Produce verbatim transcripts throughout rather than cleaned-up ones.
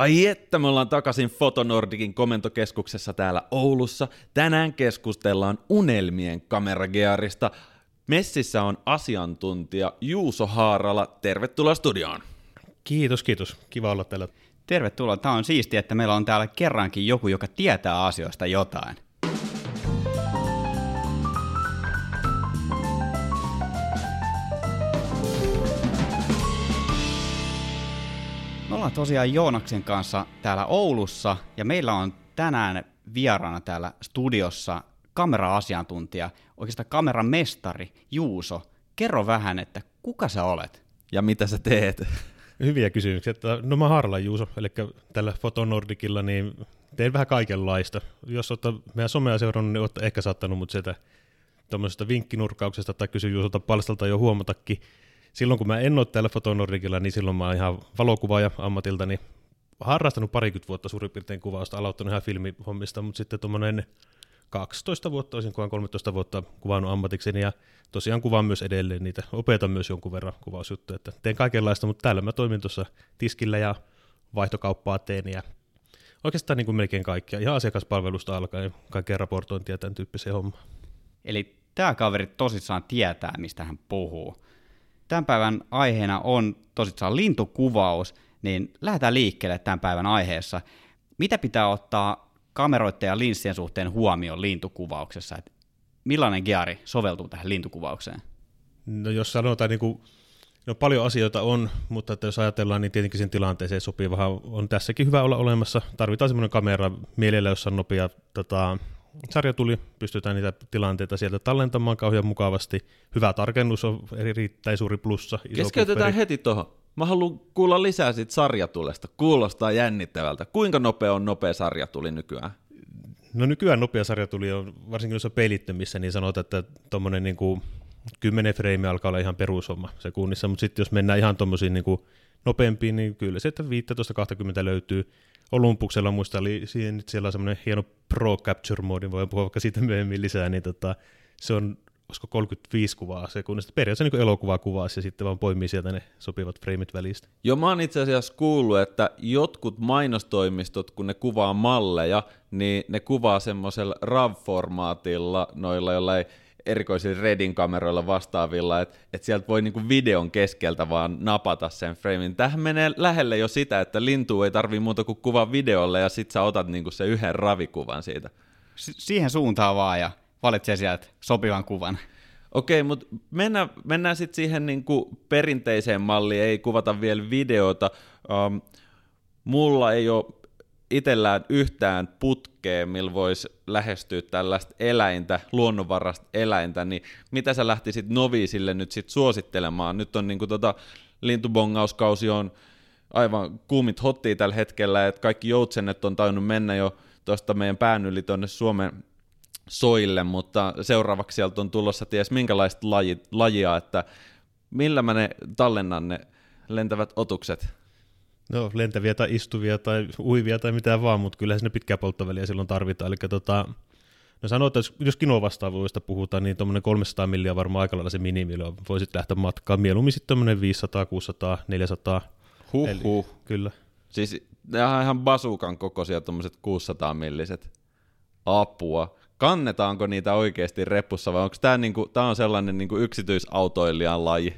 Ai että, me ollaan takaisin Fotonordicin komentokeskuksessa täällä Oulussa. Tänään keskustellaan unelmien kameragearista. Messissä on asiantuntija Juuso Haarala. Tervetuloa studioon. Kiitos, kiitos. Kiva olla täällä. Tervetuloa. Tämä on siistiä, että meillä on täällä kerrankin joku, joka tietää asioista jotain. Me ollaan tosiaan Joonaksen kanssa täällä Oulussa ja meillä on tänään vieraana täällä studiossa kamera-asiantuntija, oikeastaan kameramestari Juuso. Kerro vähän, että kuka sä olet? Ja mitä sä teet? Hyviä kysymyksiä. No mä Haaralan Juuso, eli tällä Fotonordicilla niin teen vähän kaikenlaista. Jos olette meidän somea seurannut, niin olette ehkä saattanut mut sieltä tuommoisesta vinkkinurkauksesta tai kysy Juusolta palstalta jo huomatakin. Silloin kun mä en ole täällä Fotonordicilla, niin silloin mä oon ihan valokuvaaja ammatilta, niin harrastanut parikymmentä vuotta suurin piirtein kuvausta, aloittanut ihan filmihommista, mutta sitten tuommoinen kaksitoista vuotta, olisinkohan kolmetoista vuotta kuvannut ammatikseni ja tosiaan kuvaan myös edelleen niitä, opetan myös jonkun verran kuvausjuttuja, että teen kaikenlaista, mutta täällä mä toimin tuossa tiskillä ja vaihtokauppaa teen ja oikeastaan niin kuin melkein kaikkia, ihan asiakaspalvelusta alkaen, kaikkea raportointia ja tämän tyyppisiä hommaa. Eli tämä kaveri tosissaan tietää, mistä hän puhuu. Tämän päivän aiheena on tosissaan lintukuvaus, niin lähdetään liikkeelle tämän päivän aiheessa. Mitä pitää ottaa kameroiden ja linssien suhteen huomioon lintukuvauksessa? Et millainen geari soveltuu tähän lintukuvaukseen? No jos sanotaan, niin kuin, no paljon asioita on, mutta että jos ajatellaan, niin tietenkin sen tilanteeseen sopii vähän. On tässäkin hyvä olla olemassa. Tarvitaan semmoinen kamera mielellä, jossa on nopea tota, sarjatuli, pystytään niitä tilanteita sieltä tallentamaan kauhean mukavasti. Hyvä tarkennus on erittäin suuri plussa. Keskeytetään kupperi. Heti tuohon. Mä haluan kuulla lisää siitä sarjatulesta. Kuulostaa jännittävältä. Kuinka nopea on nopea sarjatuli nykyään? No nykyään nopea sarjatuli on, varsinkin jos on peilittömissä, niin sanotaan, että tuommoinen niin kuin kymmenen freimiä alkaa olla ihan perushomma sekunnissa, mutta sitten jos mennään ihan tuommoisiin niin kuin nopeampiin, niin kyllä se, että viisitoista kaksikymmentä löytyy. Olympuksella muista oli siihen, siellä on semmoinen hieno Pro Capture Mode, voin puhua vaikka siitä myöhemmin lisää, niin tota, se on, olisiko kolmekymmentäviisi kuvaa sekunnista, periaatteessa niin kuin elokuvaa kuvaa, ja sitten vaan poimii sieltä ne sopivat freimit välistä. Joo, mä oon itse asiassa kuullut, että jotkut mainostoimistot, kun ne kuvaa malleja, niin ne kuvaa semmoisella RAW-formaatilla, noilla jollain erikoisilla Redin kameroilla vastaavilla, että et sieltä voi niinku videon keskeltä vaan napata sen framein. Tähän menee lähelle jo sitä, että lintua ei tarvitse muuta kuin kuvaa videolle ja sit sä otat niinku se yhden ravikuvan siitä. Si- siihen suuntaan vaan ja valitsee sieltä sopivan kuvan. Okei, mutta mennään, mennään sitten siihen niinku perinteiseen malliin, ei kuvata vielä videota. Um, mulla ei ole itsellään yhtään putkea, millä voisi lähestyä tällaista eläintä, luonnonvarasta eläintä, niin mitä sä lähtisit noviisille nyt sit suosittelemaan? Nyt on niinku tota, lintubongauskausi on aivan kuumit hottia tällä hetkellä, että kaikki joutsenet on tainnut mennä jo tuosta meidän pään yli tuonne Suomen soille, mutta seuraavaksi sieltä on tulossa ties minkälaista lajia, että millä mä ne tallennan ne lentävät otukset? No lentäviä tai istuvia tai uivia tai mitään vaan, mutta kyllähän siinä pitkää polttoväliä silloin tarvitaan. Eli tota, no sanotaan, että jos kinovastaavuudesta puhutaan, niin tuommoinen kolmesataa milliä varmaan aika lailla se minimi, jolla voisit lähteä matkaan. Mieluummin sitten tuommoinen viisisataa, kuusisataa, neljäsataa. Huh, eli, huh. Kyllä. Siis nämä on ihan basuukan kokoisia tuommoiset kuusisataa milliset. Apua. Kannetaanko niitä oikeasti repussa vai onko tämä niinku, on sellainen niinku yksityisautoilijan laji?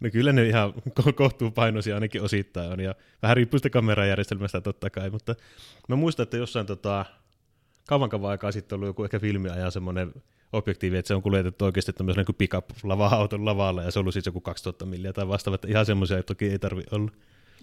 No kyllä ne ihan kohtuupainoisia ainakin osittain on, ja vähän riippuu sitä kamerajärjestelmästä totta kai, mutta mä muistan, että jossain tota, kauan kauan aikaa sitten ollut joku ehkä filmiajan semmoinen objektiivi, että se on kuljetettu oikeasti tämmöisellä niin pick-up-auton lavalla, ja se on ollut siis joku kaksituhatta milliä tai vastaava, että ihan semmoisia toki ei tarvitse olla.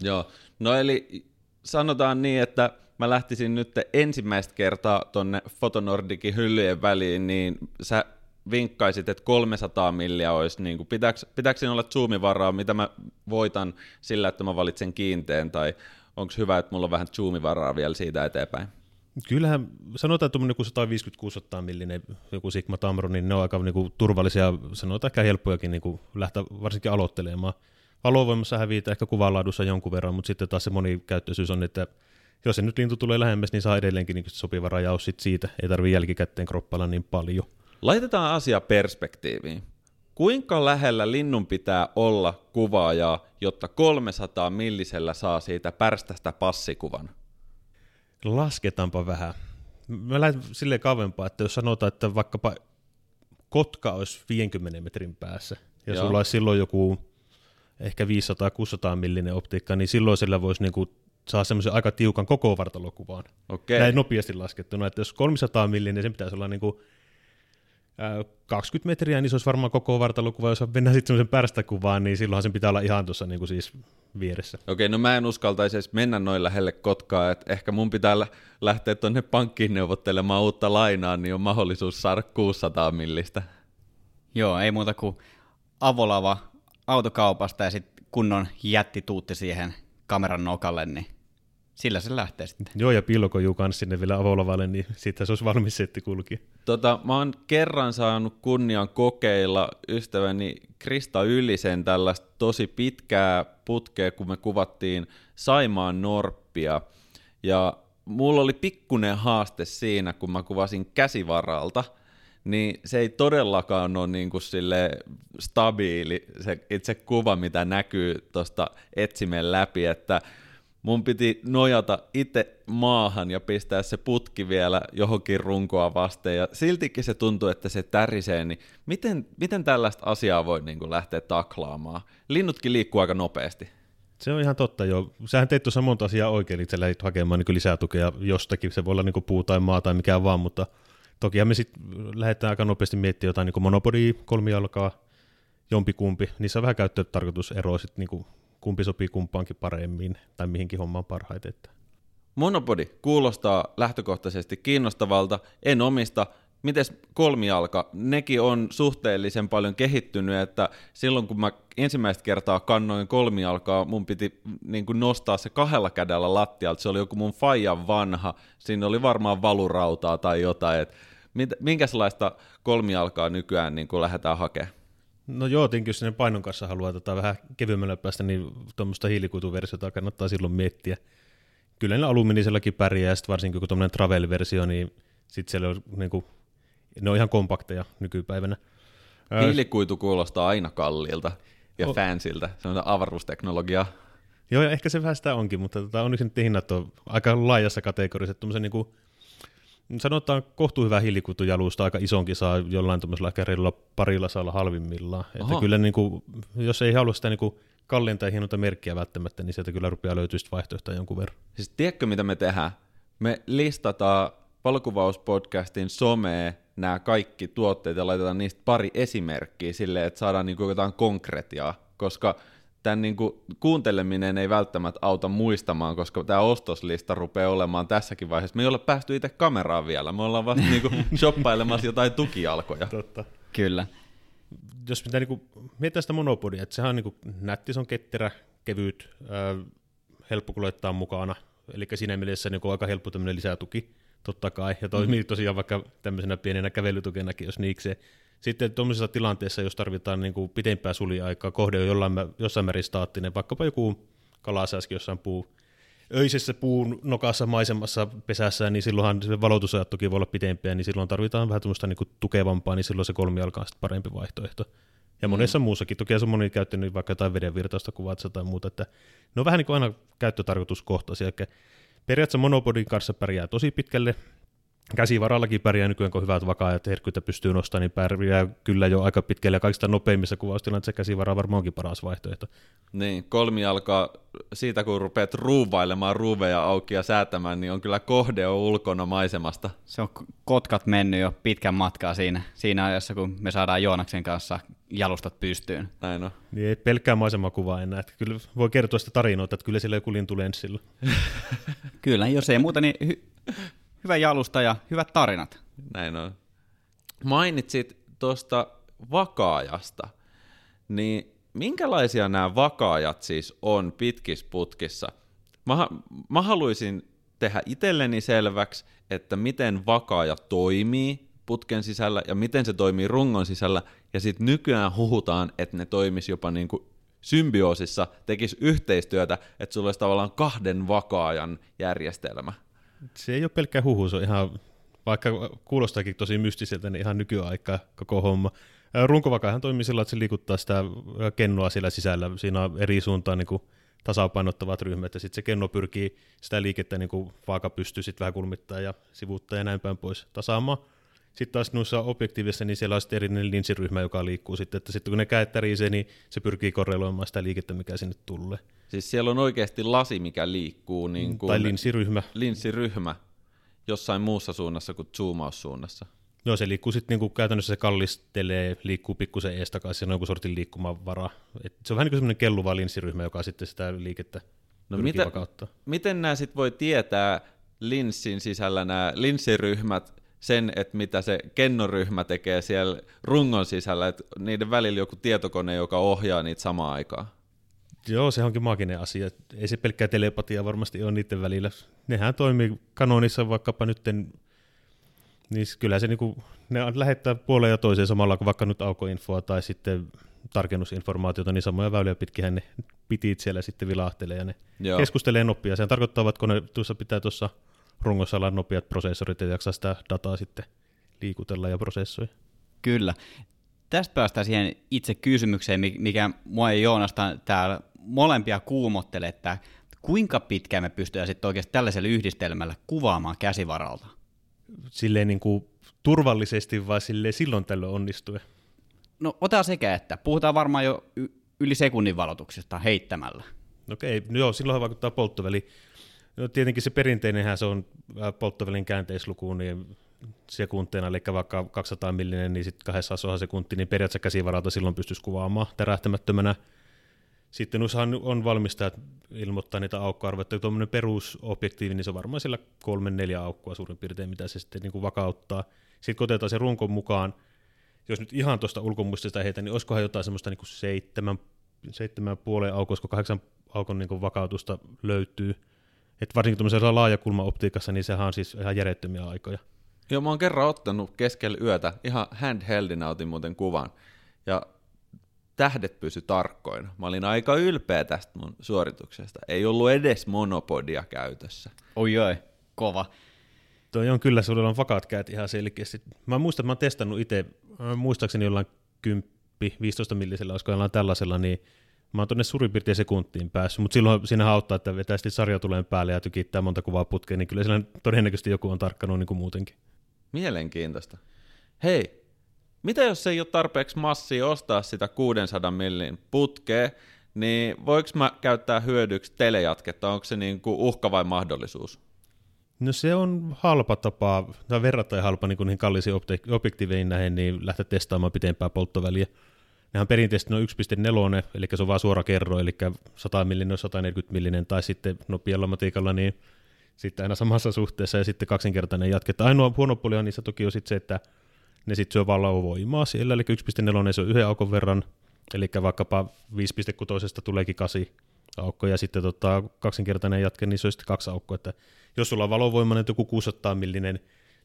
Joo, no eli sanotaan niin, että mä lähtisin nyt ensimmäistä kertaa tonne Fotonordicin hyllyjen väliin, niin sä vinkkaisit, että kolmesataa milliä olisi, niin kuin, pitääkö, pitääkö siinä olla zoomivaraa, mitä mä voitan sillä, että mä valitsen kiinteän, tai onko hyvä, että mulla on vähän zoomivaraa vielä siitä eteenpäin? Kyllähän sanotaan, että sata viisikymmentä kuusisataa millinen joku Sigma Tamron, niin ne on aika niin kuin, turvallisia, sanotaan ehkä helppojakin niin kuin, lähteä varsinkin aloittelemaan. Valovoimassa häviitä ehkä kuvanlaadussa jonkun verran, mutta sitten taas se monikäyttöisyys on, että jos se nyt lintu tulee lähemmäs, niin saa edelleenkin niin sopiva rajaus siitä, ei tarvitse jälkikäteen kroppailla niin paljon. Laitetaan asia perspektiiviin. Kuinka lähellä linnun pitää olla kuvaajaa, jotta kolmesataa millisellä saa siitä pärstästä passikuvan? Lasketaanpa vähän. Mä lähden silleen kauempaa, että jos sanotaan, että vaikkapa kotka olisi viidenkymmenen metrin päässä, ja Joo. sulla olisi silloin joku ehkä viisisataa kuusisataa millinen optiikka, niin silloin sillä voisi niinku saa semmoisen aika tiukan koko vartalokuvaan. Okei. Näin nopeasti laskettuna, että jos kolmesataa millinen, sen pitäisi olla niinku kaksikymmentä metriä, niin se olisi varmaan koko vartalokuva. Jos mennään sitten semmoisen pärstäkuvaan, niin silloinhan sen pitää olla ihan tuossa niin kuin siis vieressä. Okei, no mä en uskaltaisi edes mennä noin lähelle kotkaa, että ehkä mun pitää lähteä tuonne pankkiin neuvottelemaan uutta lainaa, niin on mahdollisuus saada kuusisataa millistä. Joo, ei muuta kuin avolava autokaupasta ja sitten kunnon jättituutti siihen kameran nokalle, niin sillä se lähtee sitten. Joo, ja pilkojuu kanssa sinne vielä avolavalle, niin siitä se olisi valmis setti kulki. Tota, mä oon kerran saanut kunnian kokeilla ystäväni Krista Ylisen tällaista tosi pitkää putkea, kun me kuvattiin Saimaan norppia. Ja mulla oli pikkuinen haaste siinä, kun mä kuvasin käsivaralta, niin se ei todellakaan ole niin kuin sille stabiili se itse kuva, mitä näkyy tuosta etsimen läpi, että mun piti nojata itse maahan ja pistää se putki vielä johonkin runkoa vasten, ja siltikin se tuntuu, että se tärisee, niin miten, miten tällaista asiaa voi niin kuin lähteä taklaamaan? Linnutkin liikkuu aika nopeasti. Se on ihan totta, joo. Sähän teit tuossa monta asiaa oikein, että sä lähdit hakemaan niin lisää tukea jostakin, se voi olla niin puu tai maa tai mikään vaan, mutta tokihan me sitten lähdetään aika nopeasti miettimään jotain niin monopodia, kolmijalkaa, jompikumpi, niissä on vähän käyttötarkoituseroa sitten niin kuin kumpi sopii kumpaankin paremmin tai mihinkin hommaan parhaiten. Monopodi kuulostaa lähtökohtaisesti kiinnostavalta, en omista. Mites kolmijalka? Nekin on suhteellisen paljon kehittynyt, että silloin kun mä ensimmäistä kertaa kannoin kolmijalkaa, mun piti niin kuin nostaa se kahdella kädellä lattialta. Se oli joku mun faijan vanha, siinä oli varmaan valurautaa tai jotain. Et minkälaista kolmijalkaa nykyään niin kuin lähdetään hakemaan? No joo, tietenkin jos sinne painon kanssa haluaa tota vähän kevyemmällä päästä, niin tuommoista hiilikuituversiota kannattaa silloin miettiä. Kyllä niillä alumiinisellakin pärjää, ja sitten varsinkin kun tuommoinen travel-versio, niin sitten siellä on, niin kuin, ne on ihan kompakteja nykypäivänä. Hiilikuitu kuulostaa aina kalliilta ja o- fansilta, se on avaruusteknologiaa. Joo, ja ehkä se vähän sitä onkin, mutta tota, onneksi nyt hinnat on aika laajassa kategorissa, että tuommoisen niin kuin sanotaan kohtuu hyvä hiilikuitujalusta, aika isonkin saa jollain tuollaisella kärillä parilla saalla halvimmillaan. Että kyllä niin kuin, jos ei halua sitä niin kuin kalliinta ja hienonta merkkiä välttämättä, niin sieltä kyllä rupeaa löytyä vaihtoehtoja jonkun verran. Siis tiedätkö mitä me tehdään? Me listataan valokuvauspodcastin someen nämä kaikki tuotteet ja laitetaan niistä pari esimerkkiä silleen, että saadaan niin kuin jotain konkretiaa, koska tämän niin kuin kuunteleminen ei välttämättä auta muistamaan, koska tämä ostoslista rupeaa olemaan tässäkin vaiheessa. Me ei olla päästy itse kameraan vielä, me ollaan vasta niin kuin shoppailemassa jotain tukijalkoja. Totta. Kyllä. Jos pitää niin kuin miettiä sitä monopodia, että sehän on niin kuin nätti, se on ketterä, kevyt, äh, helppo kuljettaa mukana, eli siinä mielessä niin kuin aika helppo tämmöinen lisätuki, totta kai, ja toimii mm. tosiaan vaikka tämmöisenä pienenä kävelytukenakin, jos niikseen. Sitten tuollaisessa tilanteessa, jos tarvitaan niin kuin pitempää suliaikaa, kohde on jollain, jossain määrin staattinen, vaikkapa joku kalasääski jossain puu, öisessä puun nokassa maisemassa pesässä, niin silloinhan se valotusajat toki voi olla pitempiä, niin silloin tarvitaan vähän tuommoista niin kuin tukevampaa, niin silloin se kolmijalka on sitten parempi vaihtoehto. Ja monessa mm. muussakin, toki se on moni käyttänyt vaikka jotain vedenvirtausta kuvaatsa tai muuta, että ne on vähän niin kuin aina käyttötarkoituskohtaisia, eli periaatteessa monopodin kanssa pärjää tosi pitkälle. Käsivarallakin pärjää nykyään, kun hyvät vakaajat herkkyyttä pystyy nostamaan, niin pärjää kyllä jo aika pitkälle, ja kaikista nopeimmissa kuvaustilanteissa käsivara varmaan onkin paras vaihtoehto. Niin, kolmijalka, siitä kun rupeat ruuvailemaan ruuveja auki ja säätämään, niin on kyllä kohde on ulkona maisemasta. Se on kotkat mennyt jo pitkän matkaa siinä, siinä ajassa, kun me saadaan Joonaksen kanssa jalustat pystyyn. Näin on. Niin ei pelkkää maisemakuvaa enää, että kyllä voi kertoa sitä tarinoita, että kyllä siellä joku lintulenssillä. Kyllä, jos ei muuta, niin hy- hyvä jalusta ja hyvät tarinat. Näin on. Mainitsit tuosta vakaajasta, niin minkälaisia nämä vakaajat siis on pitkissä putkissa? Mä, mä haluaisin tehdä itselleni selväksi, että miten vakaaja toimii putken sisällä ja miten se toimii rungon sisällä, ja sitten nykyään huhutaan, että ne toimisi jopa niin kuin symbioosissa, tekisi yhteistyötä, että sulla olisi tavallaan kahden vakaajan järjestelmä. Se ei ole pelkkä huhu, se on ihan, vaikka kuulostaakin tosi mystiseltä, niin ihan nykyaikaa koko homma. Runkovakaahan toimii sillä, että se liikuttaa sitä kennoa siellä sisällä. Siinä on eri suuntaan niin kuin tasapainottavat ryhmät, ja sitten se kenno pyrkii sitä liikettä, niin kuin vaaka pystyy sitten vähän kulmittaa ja sivuuttaa ja näin päin pois tasaamaan. Sitten taas noissa objektiiveissa, niin siellä on sitten erillinen linssiryhmä, joka liikkuu sitten, että sitten kun ne kädet tärisee, niin se pyrkii korreloimaan sitä liikettä, mikä sinne tulee. Siis siellä on oikeasti lasi, mikä liikkuu. Niin kuin tai linssiryhmä. Linssiryhmä jossain muussa suunnassa kuin zoomaussuunnassa. Joo, se liikkuu sitten niinku käytännössä, se kallistelee, liikkuu pikkusen ees takaisin, siinä on joku sortin liikkumavara. Et se on vähän niin kuin semmoinen kelluva linssiryhmä, joka sitten sitä liikettä no pyrkii vakauttaa. Miten nämä sitten voi tietää linssin sisällä nämä linssiryhmät, sen, että mitä se kennoryhmä tekee siellä rungon sisällä, että niiden välillä joku tietokone, joka ohjaa niitä samaan aikaan? Joo, se onkin maaginen asia. Ei se pelkkää telepatiaa varmasti ole niiden välillä. Nehän toimii Canonissa vaikkapa nytten, niin kyllähän se niinku, ne lähettää puoleen ja toiseen samalla, kuin vaikka nyt aukoinfoa tai sitten tarkennusinformaatiota, niin samoja väyliä pitkinhän ne pitit siellä sitten vilahtelee ja ne Joo. keskustelee nopeasti. Sehän tarkoittaa, että kone tuossa pitää tuossa rungossa olla nopeat prosessorit ja jaksaa sitä dataa sitten liikutella ja prosessoida. Kyllä. Tästä päästään siihen itse kysymykseen, mikä mua ja Joonasta täällä molempia kuumottelee, että kuinka pitkään me pystytään sitten oikeasti tällaisella yhdistelmällä kuvaamaan käsivaralta? Silleen niin kuin turvallisesti vai silleen silloin tällöin onnistuen? No otetaan sekä, että puhutaan varmaan jo yli sekunnin valotuksesta heittämällä. Okei, no joo, silloinhan vaikuttaa polttoväli. No tietenkin se perinteinenhän se on polttovälin käänteisluku, niin sekunteena, eli vaikka kaksisataa millinen, niin sitten kahdessa asohan sekunti, niin periaatteessa käsivaralta silloin pystyisi kuvaamaan tärähtämättömänä. Sitten usein on valmistajat ilmoittaa niitä aukkoarvoja, että tuommoinen perusobjektiivi, niin se on varmaan sillä kolmen neljä aukkoa suurin piirtein, mitä se sitten niin kuin vakauttaa. Sitten kun otetaan se runko mukaan, jos nyt ihan tuosta ulkomuistista heitä, niin olisikohan jotain semmoista niin kuin seitsemän, seitsemän puoleen aukkoa, koska kahdeksan aukon niin kuin vakautusta löytyy. Et varsinkin tuollaisessa laajakulmaoptiikassa, niin sehän on siis ihan järjettömiä aikoja. Joo, mä oon kerran ottanut keskellä yötä, ihan handheldina otin muuten kuvan, ja tähdet pysy tarkkoina. Mä olin aika ylpeä tästä mun suorituksesta. Ei ollut edes monopodia käytössä. Oi oi, kova. Toi on kyllä, sulla on vakaat kädet ihan selkeästi. Mä muistan, että mä oon testannut itse, muistaakseni jollain kymmenen viisitoista millisellä, olisiko jollain tällaisella, niin mä oon tuonne suurin piirtein sekuntiin päässyt, mutta silloin siinä auttaa, että vetää sitten sarja tuleen päälle ja tykittää monta kuvaa putkeen, niin kyllä siellä todennäköisesti joku on tarkkanut niin kuin muutenkin. Mielenkiintoista. Hei, mitä jos ei ole tarpeeksi massia ostaa sitä kuudensadan millin putkea, niin voiko mä käyttää hyödyksi telejatketta, onko se niin kuin uhka vai mahdollisuus? No se on halpa tapa, tai verrattain halpa niin kuin niihin kallisiin objektiiveihin nähden, niin lähteä testaamaan pitempää polttoväliä. Nehän perinteisesti on yksi pilkku neljä, eli se on vaan suora kerro, eli sata millinen on sata neljäkymmentä millinen, tai sitten nopealla matiikalla, niin sitten aina samassa suhteessa, ja sitten kaksinkertainen jatketta. Ainoa huono puoli on niissä toki on sitten se, että ne sitten syö valovoimaa siellä, eli yksi pilkku neljä se on yhden aukon verran, eli vaikkapa viisi pilkku kuusi tuleekin kahdeksan aukkoa, ja sitten tota, kaksinkertainen jatke, niin se on sitten kaksi aukkoa. Että jos sulla on valovoimainen joku kuusisataa millinen,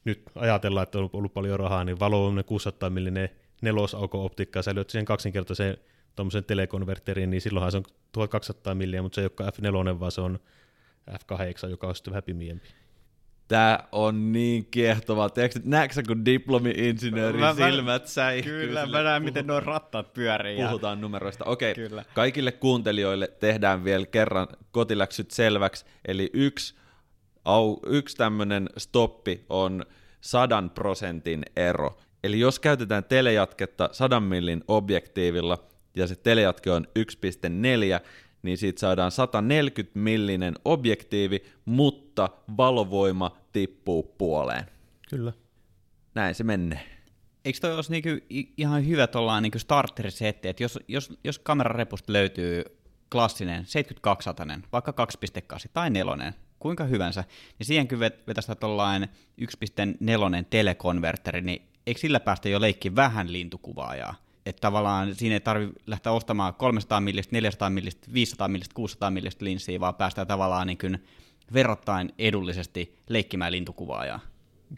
nyt ajatellaan, että on ollut paljon rahaa, niin valovoimainen kuusisataa millinen, nelosauko-optiikkaa, sä lyöt siihen kaksinkertaiseen tuommoisen telekonverteriin, niin silloinhan se on tuhatkaksisataa milliä, mutta se ei olekaan äf neljä, vaan se on äf kahdeksan, joka on sitten vähän pimiempi. Tää on niin kiehtovaa. Näetkö sä, kun diplomi-insinöörin mä, silmät säihkyy? Kyllä, mä näen, puhut- miten nuo rattaat pyörii. Puhutaan numeroista. Okei, kyllä. Kaikille kuuntelijoille tehdään vielä kerran kotiläksyt selväksi, eli yksi, au, yksi tämmöinen stoppi on sadan prosentin ero. Eli jos käytetään telejatketta sadan millin objektiivilla ja se telejatke on yksi pilkku neljä, niin siitä saadaan sataneljäkymmentä millinen objektiivi, mutta valovoima tippuu puoleen. Kyllä. Näin se menee. Eikö toi olisi niinku ihan hyvä tuollainen niinku starter-setti, että jos, jos, jos kamerarepusta löytyy klassinen seitsemänkymmentäkaksi satainen, vaikka kaksi pilkku kahdeksan tai nelonen, kuinka hyvänsä, niin siihen kyllä vetästään tuollainen yksi pilkku neljä telekonverteri, niin eikö sillä päästä jo leikkiin vähän lintukuvaajaa? Että tavallaan siinä ei tarvitse lähteä ostamaan kolmesataa millistä, neljäsataa millistä, viisisataa millistä, kuusisataa millistä linssiä, vaan päästään tavallaan niin kuin verrattain edullisesti leikkimään lintukuvaajaa.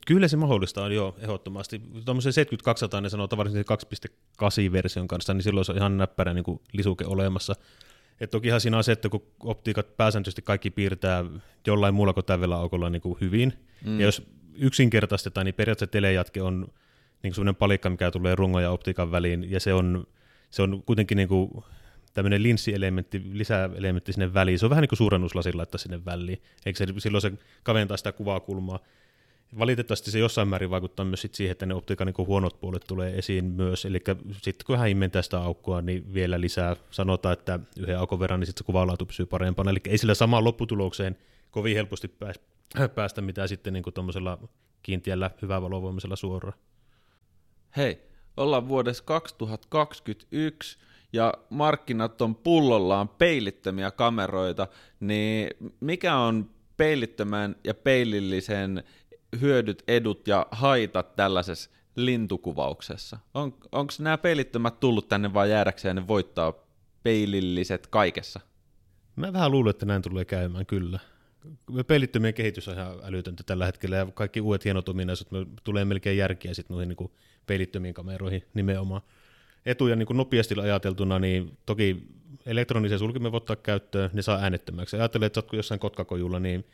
Kyllä se mahdollista on, joo, ehdottomasti. Tuommoisen seitsemänkymmentäkaksi sataa ne sanoo tavallaan kaksi pilkku kahdeksan version kanssa, niin silloin se on ihan näppärä niin kuin lisuke olemassa. Et tokihan siinä on se, että kun optiikat pääsääntöisesti kaikki piirtää jollain muulla kuin täydellä aukolla niin kuin hyvin, mm. ja jos yksinkertaistetaan, niin periaatteessa telejatke on niin semmoinen palikka, mikä tulee rungon ja optiikan väliin, ja se on, se on kuitenkin niin kuin tämmöinen linssielementti, lisäelementti sinne väliin. Se on vähän niin kuin suurennuslasilla laittaa sinne väliin. Eikö se, silloin se kaventaa sitä kuvakulmaa. Valitettavasti se jossain määrin vaikuttaa myös siihen, että ne optiikan niin kuin huonot puolet tulee esiin myös. Eli sitten kun vähän immentää sitä aukkoa, niin vielä lisää sanotaan, että yhden aukon verran, niin sitten se kuvalaatu pysyy parempana. Eli ei sillä samaan lopputulokseen kovin helposti päästä mitään sitten niin kuin tuommoisella kiintiällä hyvää valovoimisella suoraan. Hei, ollaan vuodessa kaksituhattakaksikymmentäyksi ja markkinat on pullollaan peilittömiä kameroita, niin mikä on peilittömän ja peilillisen hyödyt, edut ja haitat tällaisessa lintukuvauksessa? On, onko nämä peilittömät tullut tänne vaan jäädäkseen ja voittaa peililliset kaikessa? Mä vähän luulen, että näin tulee käymään kyllä. Peilittömien kehitys on ihan älytöntä tällä hetkellä ja kaikki uudet hienot ominaisuudet tulee melkein järkiä sitten noihin niin peilittömiin kameroihin nimenomaan. Etuja niin nopeasti ajateltuna, niin toki elektronisia sulkimia voi ottaa käyttöön, ne saa äänettömäksi. Ajattelee, että sä oot jossain kotkakojulla, niin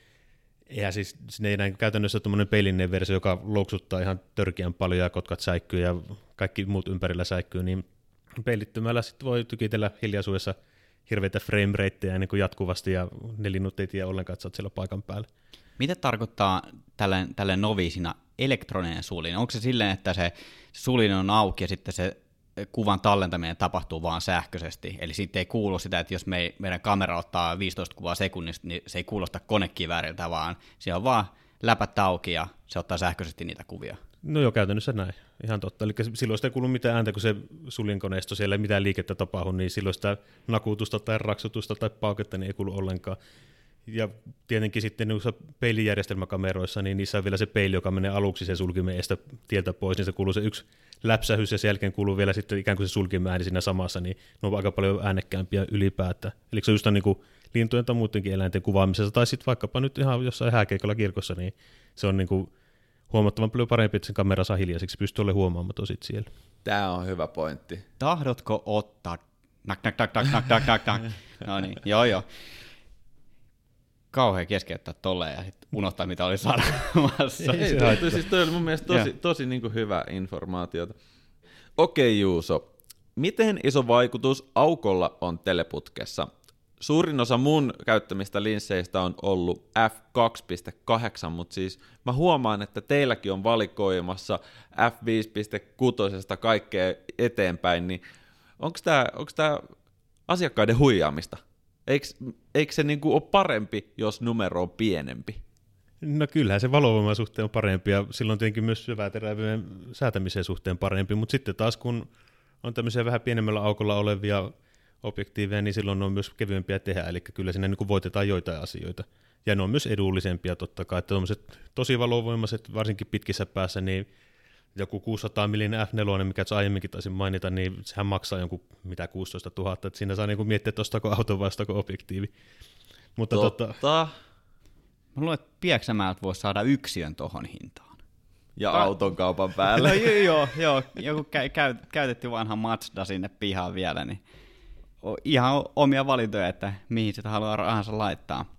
eihän siis ei näin käytännössä tuommoinen peilinen versio, joka louksuttaa ihan törkeän paljon ja kotkat säikkyy ja kaikki muut ympärillä säikkyy, niin peilittömällä sitten voi tykitellä hiljaisuudessa hirveitä framerateja niin kuin jatkuvasti ja ne linnut ei tiedä ollenkaan, että sä oot siellä paikan päällä. Mitä tarkoittaa tälleen, tälleen noviisina elektroninen sulin? Onko se silleen, että se, se sulin on auki ja sitten se kuvan tallentaminen tapahtuu vaan sähköisesti? Eli siitä ei kuulu sitä, että jos me, meidän kamera ottaa viisitoista kuvaa sekunnista, niin se ei kuulosta konekivääriltä, vaan siellä on vaan läpät auki ja se ottaa sähköisesti niitä kuvia. No joo, käytännössä näin. Ihan totta. Eli silloin sitä ei kuulu mitään ääntä, kun se sulinkoneisto, siellä ei mitään liikettä tapahdu, niin silloin sitä nakutusta tai raksutusta tai pauketta niin ei kuulu ollenkaan. Ja tietenkin sitten niissä peilijärjestelmäkameroissa, niin niissä on vielä se peili, joka menee aluksi sen sulkimen tieltä pois, niin se kuuluu se yksi läpsähys ja sen jälkeen kuuluu vielä sitten ikään kuin se sulkimen ääni siinä samassa, niin ne on aika paljon äänekkäämpiä ylipäätään. Eli se on just niin kuin lintujen tai muutenkin eläinten kuvaamisessa, tai sitten vaikkapa nyt ihan jossain hääkeikolla kirkossa, niin se on niin kuin huomattavan paljon parempi, että sen kamera saa hiljaiseksi, pystyy olemaan huomaamaton sitten siellä. Tämä on hyvä pointti. Tahdotko ottaa? Nak, nak, nak, nak, nak, nak, nak. No niin, joo joo. Kauhean keskeyttää tolleen ja sitten unohtaa, mitä oli sanomassa. Ei, toi, siis toi oli mun mielestä tosi, tosi niin kuin hyvä informaatiota. Okei Juuso, miten iso vaikutus aukolla on teleputkessa? Suurin osa mun käyttämistä linsseistä on ollut äf kaksi pilkku kahdeksan, mutta siis mä huomaan, että teilläkin on valikoimassa äf viisi pilkku kuusi kaikkea eteenpäin, niin onko tää, onko tää asiakkaiden huijaamista? Eikö, eikö se niinku ole parempi, jos numero on pienempi? No kyllähän se valovoiman suhteen on parempi ja silloin tietenkin myös syväterävyyden säätämisen suhteen parempi, mutta sitten taas kun on tämmöisiä vähän pienemmällä aukolla olevia objektiiveja, niin silloin ne on myös kevyempiä tehdä, eli kyllä siinä niin voitetaan joitain asioita. Ja ne on myös edullisempia totta kai, että tuommoiset tosi valovoimaiset, varsinkin pitkissä päässä, niin joku kuusisataa millin äf neljä, mikä aiemminkin taisin mainita, niin sehän maksaa jonkun mitä kuusitoista tuhatta, että siinä saa niin miettiä, että ostaako auto vai ostaako objektiivi. Mutta totta. totta. Mä luulen, että Pieksämäältä voisi saada yksiön tohon hintaan. Ja Ka- auton kaupan päälle. No, joo, joo, joku käy- käytetty vanha Mazda sinne pihaan vielä, niin ihan omia valintoja, että mihin sitä haluaa rahansa laittaa.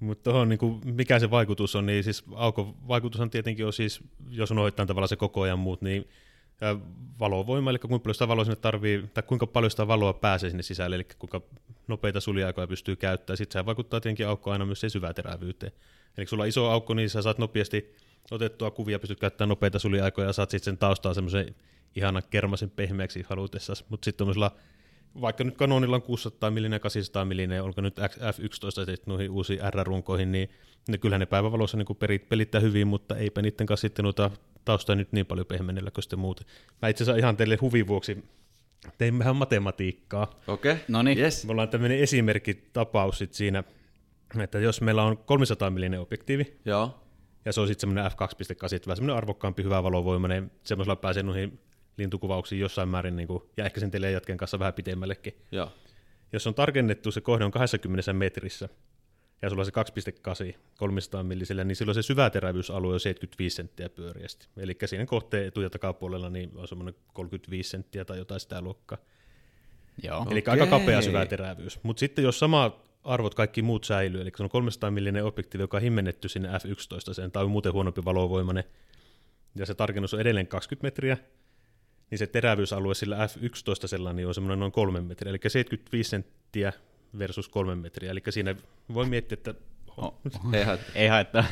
Mutta tuohon, niin mikä se vaikutus on, niin siis aukovaikutushan tietenkin on siis, jos unohdetaan tavallaan se koko ajan muut, niin valovoima, eli kuinka paljon sitä valoa sinne tarvii, tai kuinka paljon sitä valoa pääsee sinne sisälle, eli kuinka nopeita suliaikoja pystyy käyttämään. Sitten sehän vaikuttaa tietenkin aukkoon aina myös se syväterävyyteen. Eli kun sulla on iso aukko, niin sä saat nopeasti otettua kuvia, pystyt käyttämään nopeita suliaikoja, ja saat sitten sen taustaa semmoisen ihanan kermaisen pehmeäksi halutessasi, mutta sitten tuollaisella vaikka nyt Canonilla on kuusisataa millinen ja kahdeksansataa millinen, ja onko nyt äf yksitoista sitten noihin uusiin är är-runkoihin, niin ne kyllähän ne päivävalossa niin perit, pelittää hyvin, mutta eipä niiden kanssa sitten noita taustaa nyt niin paljon pehmennellä kuin sitten muuta. Mä itse asiassa ihan teille huvin vuoksi tein vähän matematiikkaa. Okei, okay. No niin. Yes. Me ollaan tämmöinen esimerkkitapaus sit siinä, että jos meillä on kolmesataa millinen objektiivi, joo, ja se on sitten semmoinen äf kaksi pilkku kahdeksan, vähän semmoinen arvokkaampi, hyvä valovoimainen, semmoisella pääsee noihin lintukuvauksiin jossain määrin, niin kuin, ja ehkä sen telejätken kanssa vähän pitemmällekin. Joo. Jos on tarkennettu, se kohde on kaksikymmentä metrissä, ja sulla on se kaksi pilkku kahdeksan kolmesataa millisellä, niin silloin se syväterävyysalue on seitsemänkymmentäviisi senttiä pyöriästi. Eli siinä kohteen etu- ja takapuolella niin on semmoinen kolmekymmentäviisi senttiä tai jotain sitä luokkaa. Joo. Eli okay, aika kapea syväterävyys. Mutta sitten jos sama arvot kaikki muut säilyy, eli se on kolmesataa millinen objektiivi, joka on himmennetty sinne äf yksitoista, tai on muuten huonompi valovoimainen, ja se tarkennus on edelleen kaksikymmentä metriä, niin se terävyysalue sillä äf yksitoista sellainen on semmoinen noin kolme metriä, eli seitsemänkymmentäviisi senttiä versus kolme metriä, eli siinä voi miettiä, että... Oh, ei haittaa. Ei haittaa.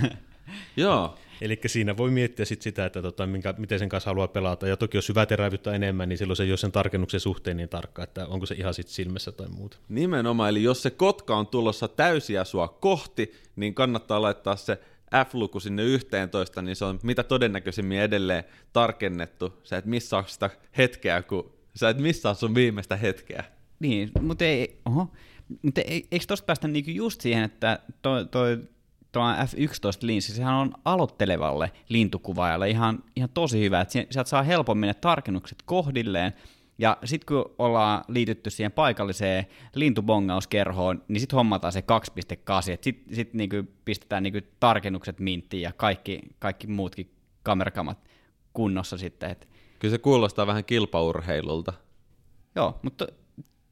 Joo. Eli siinä voi miettiä sit sitä, että tota, minkä, miten sen kanssa haluaa pelata, ja toki jos hyvää terävyyttä enemmän, niin silloin se ei ole sen tarkennuksen suhteen niin tarkka, että onko se ihan sit silmässä tai muuta. Nimenomaan, eli jos se kotka on tulossa täysiä sua kohti, niin kannattaa laittaa se äf-luku sinne yhteentoista, niin se on mitä todennäköisimmin edelleen tarkennettu. Sä et missaa sitä hetkeä, kun sä et missaa sun viimeistä hetkeä. Niin, mutta ei, oho, mutta eikö tosta päästä niinku just siihen, että toi... toi tuo äf yksitoista-linssi, sehän on aloittelevalle lintukuvaajalle ihan, ihan tosi hyvä, että sieltä saa helpommin ne tarkennukset kohdilleen, ja sitten kun ollaan liitytty siihen paikalliseen lintubongauskerhoon, niin sitten hommataan se kaksi pilkku kahdeksan, että sitten sit niinku pistetään niinku tarkennukset minttiin ja kaikki, kaikki muutkin kamerakamat kunnossa sitten. Et. Kyllä se kuulostaa vähän kilpaurheilulta. Joo, mutta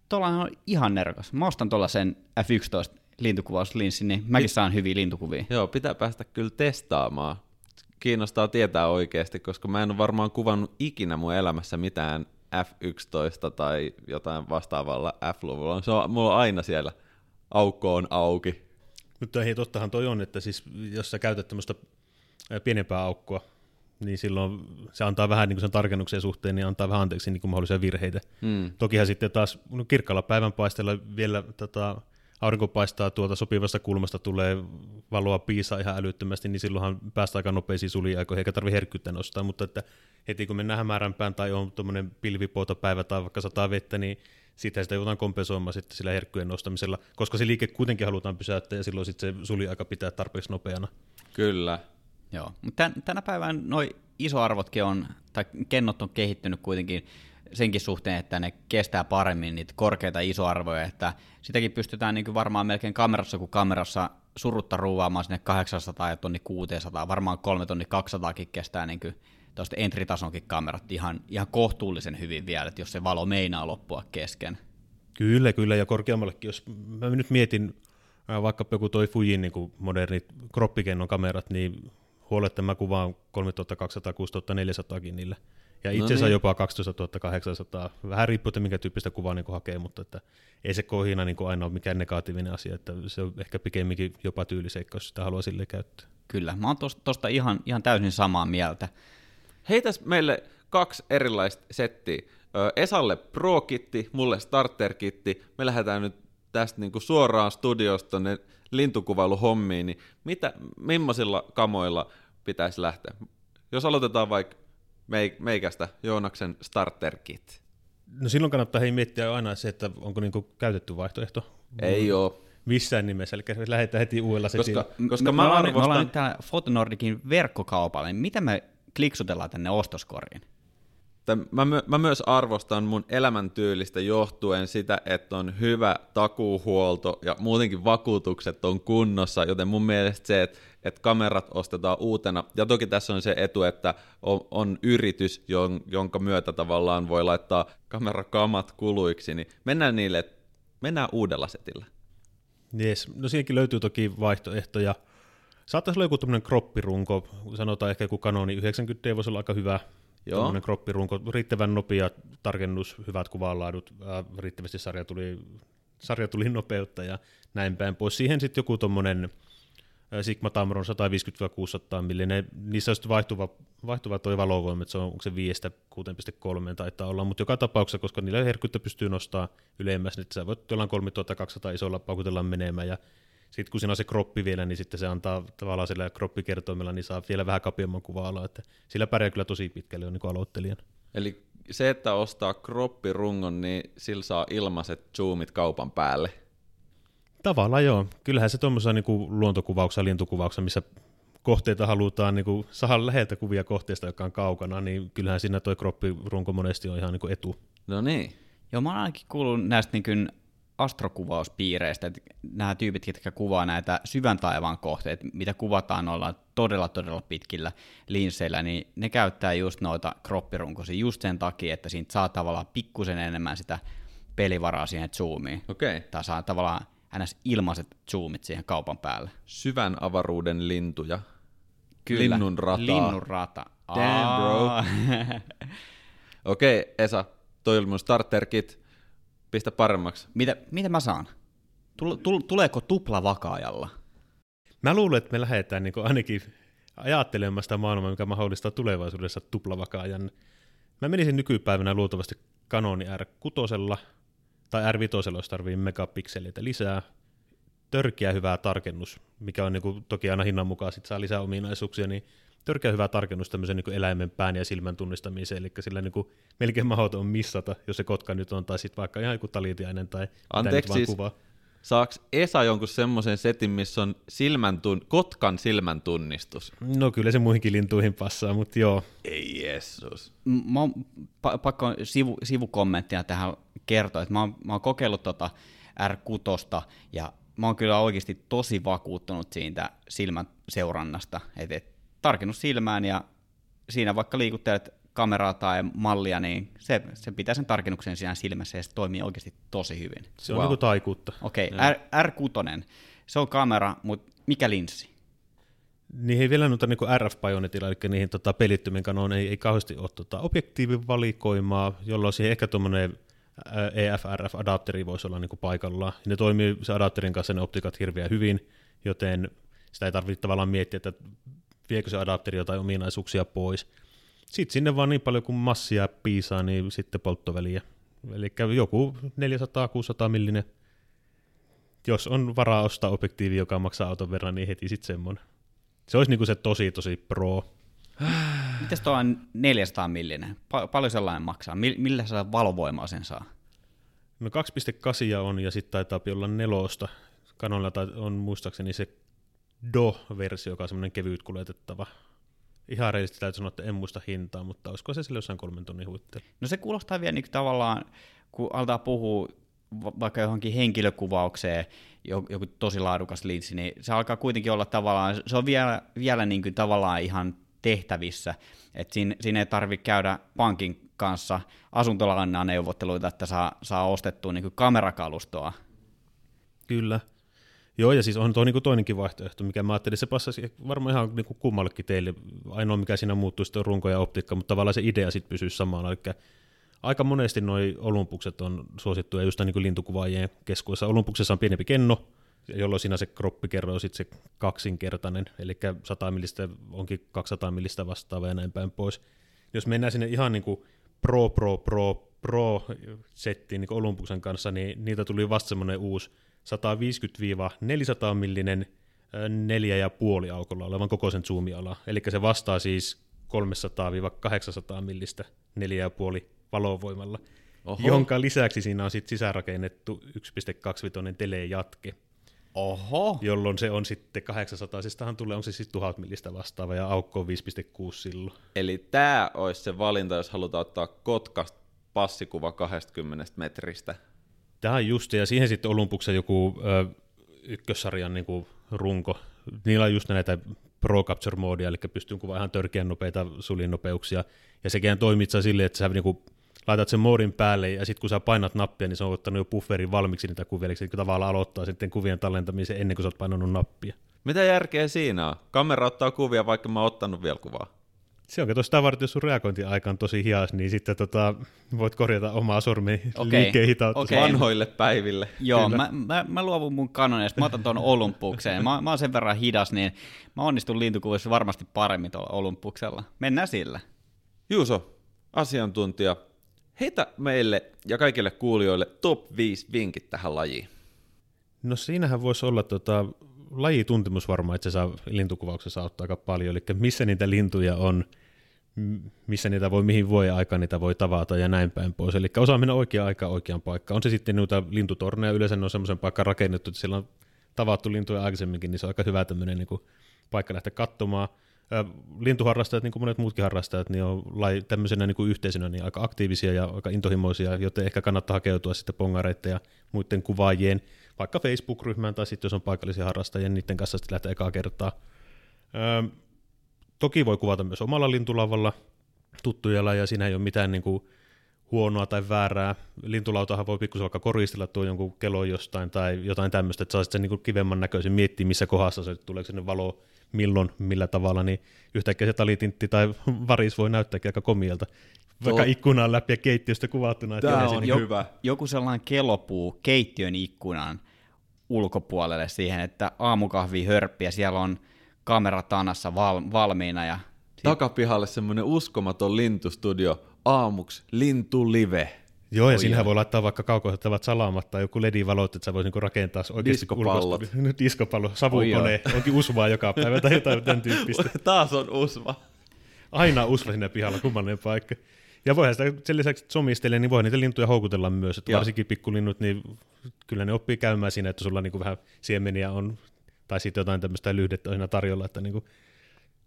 tuolla on ihan nerokas. Mä ostan tuolla sen äf yksitoista lintukuvauslinssi, niin mäkin saan hyviä lintukuvia. Joo, pitää päästä kyllä testaamaan. Kiinnostaa tietää oikeasti, koska mä en ole varmaan kuvannut ikinä mun elämässä mitään äf yksitoista tai jotain vastaavalla äf-luvulla. Se on, mulla on aina siellä aukkoon auki. Mutta hei, tottahan toi on, että siis, jos sä käytät tämmöistä pienempää aukkoa, niin silloin se antaa vähän niin kuin sen tarkennuksen suhteen, niin antaa vähän anteeksi niin kuin mahdollisia virheitä. Mm. Tokihan sitten taas no, kirkkaalla päivänpaisteella vielä... Tota, aurinko paistaa tuolta sopivasta kulmasta, tulee valoa piisaa ihan älyttömästi, niin silloinhan päästään aika nopeisiin suliaikoihin, eikä tarvitse herkkyyttä nostaa, mutta että heti kun mennään hämärämpään tai on tuommoinen pilvipoutapäivä tai vaikka sataa vettä, niin siitä sitä joudutaan kompensoimaan sitten sillä herkkyjen nostamisella, koska se liike kuitenkin halutaan pysäyttää ja silloin sitten se suliaika pitää tarpeeksi nopeana. Kyllä. Joo, mutta tänä päivänä noi isoarvotkin on, tai kennot on kehittynyt kuitenkin, senkin suhteen, että ne kestää paremmin niitä korkeita isoarvoja, että sitäkin pystytään niin kuin varmaan melkein kamerassa kuin kamerassa surutta ruuvaamaan sinne kahdeksansataa ja tonni kuusisataa, varmaan kolme tonni kaksisataakin kestää niin kuin tuosta entry-tasonkin kamerat ihan, ihan kohtuullisen hyvin vielä, että jos se valo meinaa loppua kesken. Kyllä, kyllä, ja korkeammallekin, jos mä nyt mietin vaikka joku toi Fujin niin kuin modernit kroppikennon kamerat, niin huoletta mä kuvaan kolmetuhattakaksisataa kuusituhattaneljäsataakin niillä. Ja itse asiassa no niin. Jopa kaksitoistatuhatta kahdeksansataa, vähän riippuu, että minkä tyyppistä kuvaa niin hakee, mutta että ei se kohina niin aina ole mikään negatiivinen asia, että se on ehkä pikemminkin jopa tyyliseikka, jos sitä haluaa sille käyttää. Kyllä, mä oon tuosta ihan, ihan täysin samaa mieltä. Heitäs meille kaksi erilaista settiä. Esalle Pro-kitti, mulle Starter-kitti, me lähdetään nyt tästä niin kuin suoraan studiosta tuonne lintukuvailuhommiin, niin mitä, millaisilla kamoilla pitäisi lähteä? Jos aloitetaan vaikka meikästä, Joonaksen starter kit. No silloin kannattaa hei miettiä aina se, että onko niinku käytetty vaihtoehto. Ei ole. Missään nimessä, eli lähdetään heti uudella setillä. Koska, koska me, me, arvostan... me ollaan nyt täällä Fotonordicin verkkokaupalla, niin mitä me kliksutellaan tänne ostoskoriin? Mä, my, mä myös arvostan mun elämäntyylistä johtuen sitä, että on hyvä takuuhuolto ja muutenkin vakuutukset on kunnossa, joten mun mielestä se, että, että kamerat ostetaan uutena. Ja toki tässä on se etu, että on, on yritys, jonka myötä tavallaan voi laittaa kamerakamat kuluiksi, niin mennään niille, mennään uudella setillä. Yes. No siihenkin löytyy toki vaihtoehtoja. Saattaisi olla joku tämmöinen kroppirunko, sanotaan ehkä joku Canoni yhdeksänkymmentä D voisi olla aika hyvä. Tuommoinen kroppirunko, riittävän nopea tarkennus, hyvät kuvanlaadut, äh, riittävästi sarja tuli, sarja tuli nopeutta ja näin päin pois. Siihen sitten joku tuommoinen Sigma Tamron sata viisikymmentä kuusisataa millimetriä, niissä on sitten vaihtuva, vaihtuva tuo valovoima, että se on onko se viidestä kuuteen pilkku kolmeen taitaa olla, mutta joka tapauksessa, koska niillä herkkyyttä pystyy nostamaan ylemmäs, niin sä voit jollain kolmetuhattakaksisataa isolla paukutella menemään ja sitten kun siinä on se kroppi vielä, niin sitten se antaa tavallaan sillä kroppikertoimella, niin saa vielä vähän kapeamman kuva-alaa, että sillä pärjää kyllä tosi pitkälle on niin kuin aloittelijan. Eli se, että ostaa kroppirungon, niin sillä saa ilmaiset zoomit kaupan päälle? Tavallaan joo. Kyllähän se tuommoisessa niin kuin luontokuvauksessa, lintukuvauksessa, missä kohteita halutaan niin kuin saada läheltä kuvia kohteesta, joka on kaukana, niin kyllähän siinä tuo kroppirunko monesti on ihan niin kuin etu. No niin. Joo, mä oon ainakin kuullut näistä niin kuin astrokuvauspiireistä, että nämä tyypit, jotka kuvaa näitä syvän taivaan kohteita, mitä kuvataan ollaan todella, todella pitkillä linseillä, niin ne käyttää just noita kroppirunkoisia just sen takia, että siitä saa tavallaan pikkusen enemmän sitä pelivaraa siihen zoomiin. Okei. Okay. Tai saa tavallaan ns. Ilmaiset zoomit siihen kaupan päälle. Syvän avaruuden lintuja. Kyllä. Linnun rataa. Linnun rata. Damn, bro. Okei, okay, Esa, toi oli mun starter kit. Pistä paremmaksi. Mitä, mitä mä saan? Tul, tul, tuleeko tupla vakaajalla? Mä luulen, että me lähdetään niin kuin ainakin ajattelemaan sitä maailmaa, mikä mahdollistaa tulevaisuudessa tuplavakaajan. Mä menisin nykypäivänä luultavasti Canon är kuusi tai är viisi, jos tarvii megapikseleitä lisää. Törkeä hyvää tarkennus, mikä on niin kuin, toki aina hinnan mukaan sit saa lisää ominaisuuksia, niin törkeä hyvä tarkennus tämmöisen niin eläimen pään ja silmän tunnistamiseen, eli sillä niin kuin melkein mahdoton on missata, jos se kotka nyt on, tai sitten vaikka ihan joku talitiainen tai anteeksi, mitä nyt vaan kuvaa. Saaks Esa jonkun semmoisen setin, missä on silmän tun- kotkan silmän tunnistus? No kyllä se muihinkin lintuihin passaa, mutta joo. Ei Jeesus. Mä oon pa- pakko sivu- sivukommenttia tähän kertoa, että mä oon, mä oon kokeillut tota är kuusi ja mä oon kyllä oikeasti tosi vakuuttunut siitä silmän seurannasta, että et, tarkennus silmään ja siinä vaikka liikuttelet kameraa tai mallia, niin se, se pitää sen tarkennuksen siinä silmässä ja se toimii oikeasti tosi hyvin. Se on wow. Niin kuin taikuutta. Okei, okay. är kuusi, se on kamera, mutta mikä linssi? Niihin ei vielä noita niin kuin är äf-pajonetilla, eli niihin tota, pelittömien kanoon ei, ei kauheasti ole tota, objektiivin valikoimaa, jolloin siihen ehkä tuommoinen E F R F-adapteri voisi olla niin kuin paikallaan. Ne toimii se adapterin kanssa ne optiikat hirveän hyvin, joten sitä ei tarvitse tavallaan miettiä, että viekö se adapteri jotain ominaisuuksia pois. Sitten sinne vaan niin paljon kuin massia piisaa, niin sitten polttoväliä. Eli joku neljäsataa kuusisataa millinen. Jos on varaa ostaa objektiivi, joka maksaa auton verran, niin heti sitten semmoinen. Se olisi niinku se tosi tosi pro. Mitäs tuo on neljäsataa millinen? Pa- paljon sellainen maksaa? Mil- millä saa valovoimaa sen saa? No kaksi pilkku kahdeksan on ja sitten taitaa olla nelosta. Canonilla on muistaakseni se D O-versio, joka on semmoinen kevyt kuljetettava. Ihan reilisti täytyy sanoa, että en muista hintaa, mutta olisiko se sillä jossain kolmen tonnin huitteella? No se kuulostaa vielä niin tavallaan, kun aletaan puhua vaikka johonkin henkilökuvaukseen, joku tosi laadukas linssi, niin se alkaa kuitenkin olla tavallaan, se on vielä, vielä niin tavallaan ihan tehtävissä, että siinä, siinä ei tarvitse käydä pankin kanssa asuntolainan neuvotteluita, että saa, saa ostettua niin kamerakalustoa. Kyllä. Joo, ja siis on tuo niinku toinenkin vaihtoehto, mikä mä ajattelin, se passaisi varmaan ihan niinku kummallekin teille. Ainoa, mikä siinä muuttuisi, on runko ja optiikka, mutta tavallaan se idea sitten pysyisi samana. Eli aika monesti nuo olympukset on suosittuja just niinku lintukuvaajien keskuudessa. Olympuksessa on pienempi kenno, jolloin siinä se kroppikerro on sitten se kaksinkertainen, eli sata millistä onkin kaksisataa millistä vastaava ja näin päin pois. Jos mennään sinne ihan niinku pro, pro, pro, pro settiin niinku olympuksen kanssa, niin niitä tuli vasta semmoinen uusi sata viisikymmentä neljäsataa millinen neljä pilkku viisi aukolla olevan kokoisen zoomiala. Eli se vastaa siis kolmesataa kahdeksansataa millistä neljä pilkku viisi valovoimalla, oho. Jonka lisäksi siinä on sit sisäänrakennettu yksi pilkku kaksikymmentäviisi telejatke, oho. Jolloin se on sitten kahdeksansataa, siis tähän tulee, on se siis tuhat millistä vastaava ja aukko on viisi pilkku kuusi silloin. Eli tämä olisi se valinta, jos halutaan ottaa kotkasta passikuva kaksikymmentä metristä. Tähän justiin, ja siihen sitten Olympuksen joku ö, ykkössarjan niin kuin runko. Niillä on just näitä Pro Capture-moodia, eli pystyy kuvaamaan ihan törkeän nopeita sulinnopeuksia. Ja sekin toimii silleen, että sä niin kuin laitat sen moodin päälle, ja sitten kun sä painat nappia, niin se on ottanut jo bufferin valmiiksi niitä kuvia, eli tavallaan aloittaa sitten kuvien tallentamisen ennen kuin sä oot painanut nappia. Mitä järkeä siinä on? Kamera ottaa kuvia, vaikka mä oon ottanut vielä kuvaa. Se onkin tuossa varten, jos sun reagointiaika on tosi hias, niin sitten tota, voit korjata omaa sormen liikkeen hitautta. Okay. Vanhoille päiville. Joo, mä, mä, mä luovun mun Canonista, mä otan tuon Olympukseen. mä, mä oon sen verran hidas, niin mä onnistun lintukuvissa varmasti paremmin tuolla Olympuksella. Mennään sillä. Juuso, asiantuntija, heitä meille ja kaikille kuulijoille top viisi vinkit tähän lajiin. No siinähän voisi olla tota... Lajituntemus varmaan itse asiassa lintukuvauksessa auttaa aika paljon, eli missä niitä lintuja on, missä niitä voi, mihin voi aikaan niitä voi tavata ja näin päin pois. Eli osaa mennä oikeaan aikaan oikeaan paikkaan. On se sitten noita lintutorneja, yleensä ne on semmoisen paikan rakennettu, että siellä on tavattu lintuja aikaisemminkin, niin se on aika hyvä tämmöinen niin kuin paikka lähteä katsomaan. Lintuharrastajat, niin kuin monet muutkin harrastajat, niin on tämmöisenä niin kuin yhteisönä niin aika aktiivisia ja aika intohimoisia, joten ehkä kannattaa hakeutua sitten pongareiden ja muiden kuvaajien vaikka Facebook-ryhmään tai sitten jos on paikallisia harrastajia, niiden kanssa sitten lähtee ekaa kertaa. Öö, toki voi kuvata myös omalla lintulavalla tuttuja ja siinä ei ole mitään niin kuin huonoa tai väärää. Lintulautahan voi pikkusen vaikka koristella tuo jonkun kelon jostain tai jotain tämmöistä, että saisit sen niin kuin kivemman näköisen, miettiä missä kohdassa se, tuleeko sinne valo, milloin, millä tavalla, niin yhtäkkiä se talitintti tai varis voi näyttääkin aika komialta. Vaikka Tuo... ikkunan läpi ja keittiöstä kuvattuna. Tämä on jo, hyvä. Joku sellainen kelopuu keittiön ikkunan ulkopuolelle siihen, että aamukahvi hörppiä, siellä on kamera tanassa val, valmiina. Ja... Takapihalle semmoinen uskomaton lintustudio, aamuksi lintulive. Joo, ja sinähän voi laittaa vaikka kaukoisettavat salamat tai joku L E D-valot, että sä vois niinku rakentaa oikeasti ulkoista. Diskopallo, savukone, onkin usvaa joka päivä tai jotain tämän tyyppistä. Taas on usva. Aina on usva siinä pihalla, kummallinen paikka. Ja voihan sitä sen lisäksi somistelee, niin voi niitä lintuja houkutella myös. Että varsinkin pikkulinnut, niin kyllä ne oppii käymään siinä, että sulla niinku vähän siemeniä on, tai sitten jotain tämmöistä lyhdettä on siinä tarjolla, että niinku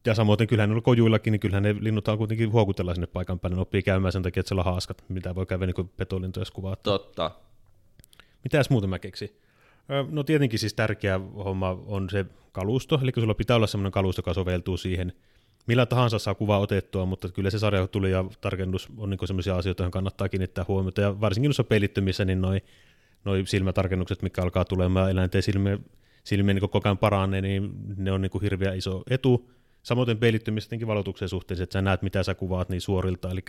ja samoin kyllähän on kojuillakin, niin kyllähän ne linnuthan kuitenkin huokutella sinne paikan päälle. Ne oppii käymään sen takia, että siellä on haaskat, mitä voi käydä niin petolintoja kuvaa. Totta. Mitäs muuta mä keksin? No tietenkin siis tärkeä homma on se kalusto, eli sulla pitää olla sellainen kalusto, joka soveltuu siihen. Millä tahansa saa kuvaa otettua, mutta kyllä se sarja tuli ja tarkennus on niin sellaisia asioita, joihin kannattaa kiinnittää huomiota. Ja varsinkin noissa peilittömissä, niin noi, noi silmätarkennukset, mitkä alkaa tulemaan eläinten silmien, silmien niin koko ajan paranee, niin ne on niin hirveän iso etu. Samoin peilittymistäkin valotuksen suhteessa, että sä näet, mitä sä kuvaat niin suorilta, eli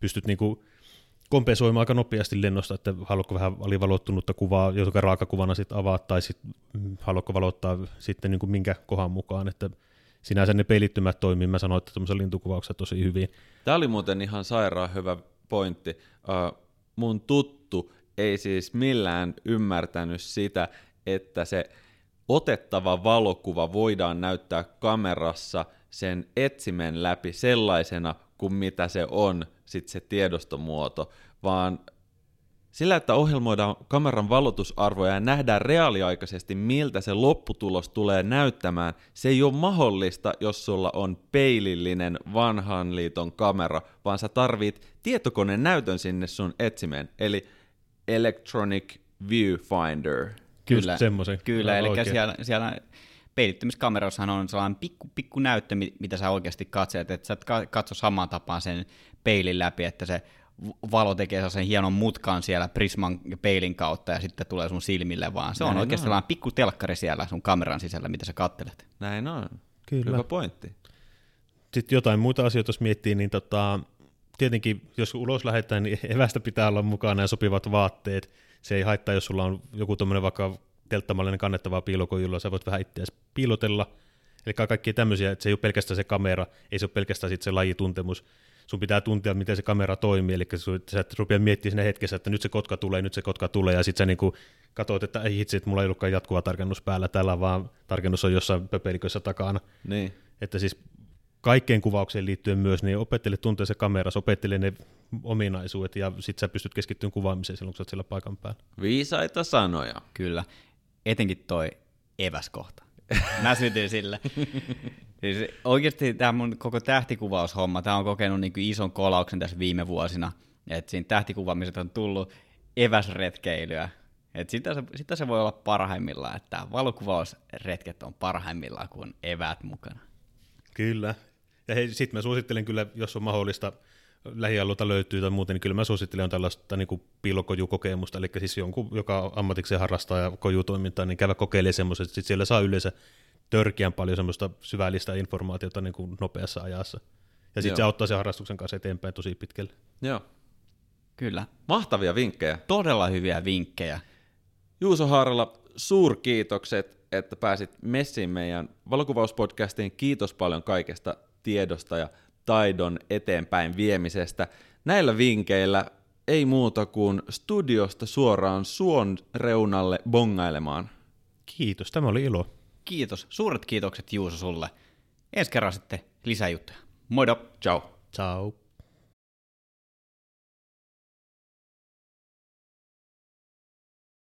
pystyt niinku kompensoimaan aika nopeasti lennosta, että haluatko vähän alivalottunutta kuvaa, joka raakakuvana sitten avaat, tai sit haluatko valottaa sitten niinku minkä kohan mukaan, että sinänsä ne peilittymät toimii, mä sanoin, että tuollaisessa lintukuvauksessa tosi hyvin. Tämä oli muuten ihan sairaan hyvä pointti. Uh, mun tuttu ei siis millään ymmärtänyt sitä, että se otettava valokuva voidaan näyttää kamerassa sen etsimen läpi sellaisena kuin mitä se on sit se tiedostomuoto, vaan sillä, että ohjelmoidaan kameran valotusarvoja ja nähdään reaaliaikaisesti, miltä se lopputulos tulee näyttämään, se ei ole mahdollista, jos sulla on peilillinen vanhan liiton kamera, vaan sä tarvit tietokoneen näytön sinne sun etsimeen, eli electronic viewfinder. Kyllä, kyllä. Eli siellä, siellä peilittymiskamerassahan on sellainen pikku, pikku näyttö, mitä sä oikeasti katselet, että sä et katso samaan tapaan sen peilin läpi, että se valo tekee sen hienon mutkan siellä prisman ja peilin kautta ja sitten tulee sun silmille, vaan se on oikeasti sellainen pikku telkkari siellä sun kameran sisällä, mitä sä katselet. Näin on, kyllä. Hyvä pointti. Sitten jotain muita asioita, jos miettii, niin tota, tietenkin jos ulos lähdetään, niin evästä pitää olla mukana ja sopivat vaatteet. Se ei haittaa, jos sulla on joku tuommoinen vaikka telttamallinen kannettava piiloko, jolla sä voit vähän itseäsi piilotella. Eli kaikkia tämmöisiä, että se ei ole pelkästään se kamera, ei se ole pelkästään sit se lajituntemus. Sun pitää tuntea, miten se kamera toimii, eli sä et rupea miettimään siinä hetkessä, että nyt se kotka tulee, nyt se kotka tulee, ja sit sä niinku katsot, että ei hitsi, että mulla ei ollutkaan jatkuva tarkennus päällä täällä, vaan tarkennus on jossain pöpelikössä takana. Niin. Että siis kaikkeen kuvaukseen liittyen myös, niin opettele tuntee se kameras, opettele ne ominaisuudet ja sit sä pystyt keskittymään kuvaamiseen silloin, kun sä oot siellä paikan päällä. Viisaita sanoja. Kyllä. Etenkin toi eväskohta. Mä sytyin sillä. Siis oikeasti tämä mun koko tähtikuvaushomma, tää on kokenut niinku ison kolauksen tässä viime vuosina, että siinä tähtikuvaamisesta on tullut eväsretkeilyä. Et sitä, se, sitä se voi olla parhaimmillaan, että valokuvausretket on parhaimmillaan, kun on eväät mukana. Kyllä. Ja hei, sit mä suosittelen kyllä, jos on mahdollista, lähialueelta löytyy tai muuten, niin kyllä mä suosittelen tällaista niin kuin piilokojukokemusta, eli siis jonkun, joka ammatikseen harrastaa ja kojutoimintaa, niin käydä kokeilemaan semmoiset, sitten siellä saa yleensä törkeän paljon semmoista syvällistä informaatiota niin kuin nopeassa ajassa. Ja sitten se auttaa sen harrastuksen kanssa eteenpäin tosi pitkälle. Joo. Kyllä. Mahtavia vinkkejä. Todella hyviä vinkkejä. Juuso Haarala, suurkiitokset, että pääsit messiin meidän valokuvauspodcastiin. Kiitos paljon kaikesta tiedosta ja taidon eteenpäin viemisestä. Näillä vinkeillä ei muuta kuin studiosta suoraan suon reunalle bongailemaan. Kiitos, tämä oli ilo. Kiitos, suuret kiitokset Juuso sulle. Ensi kerran sitten lisää juttuja. Moido. Ciao. Ciao.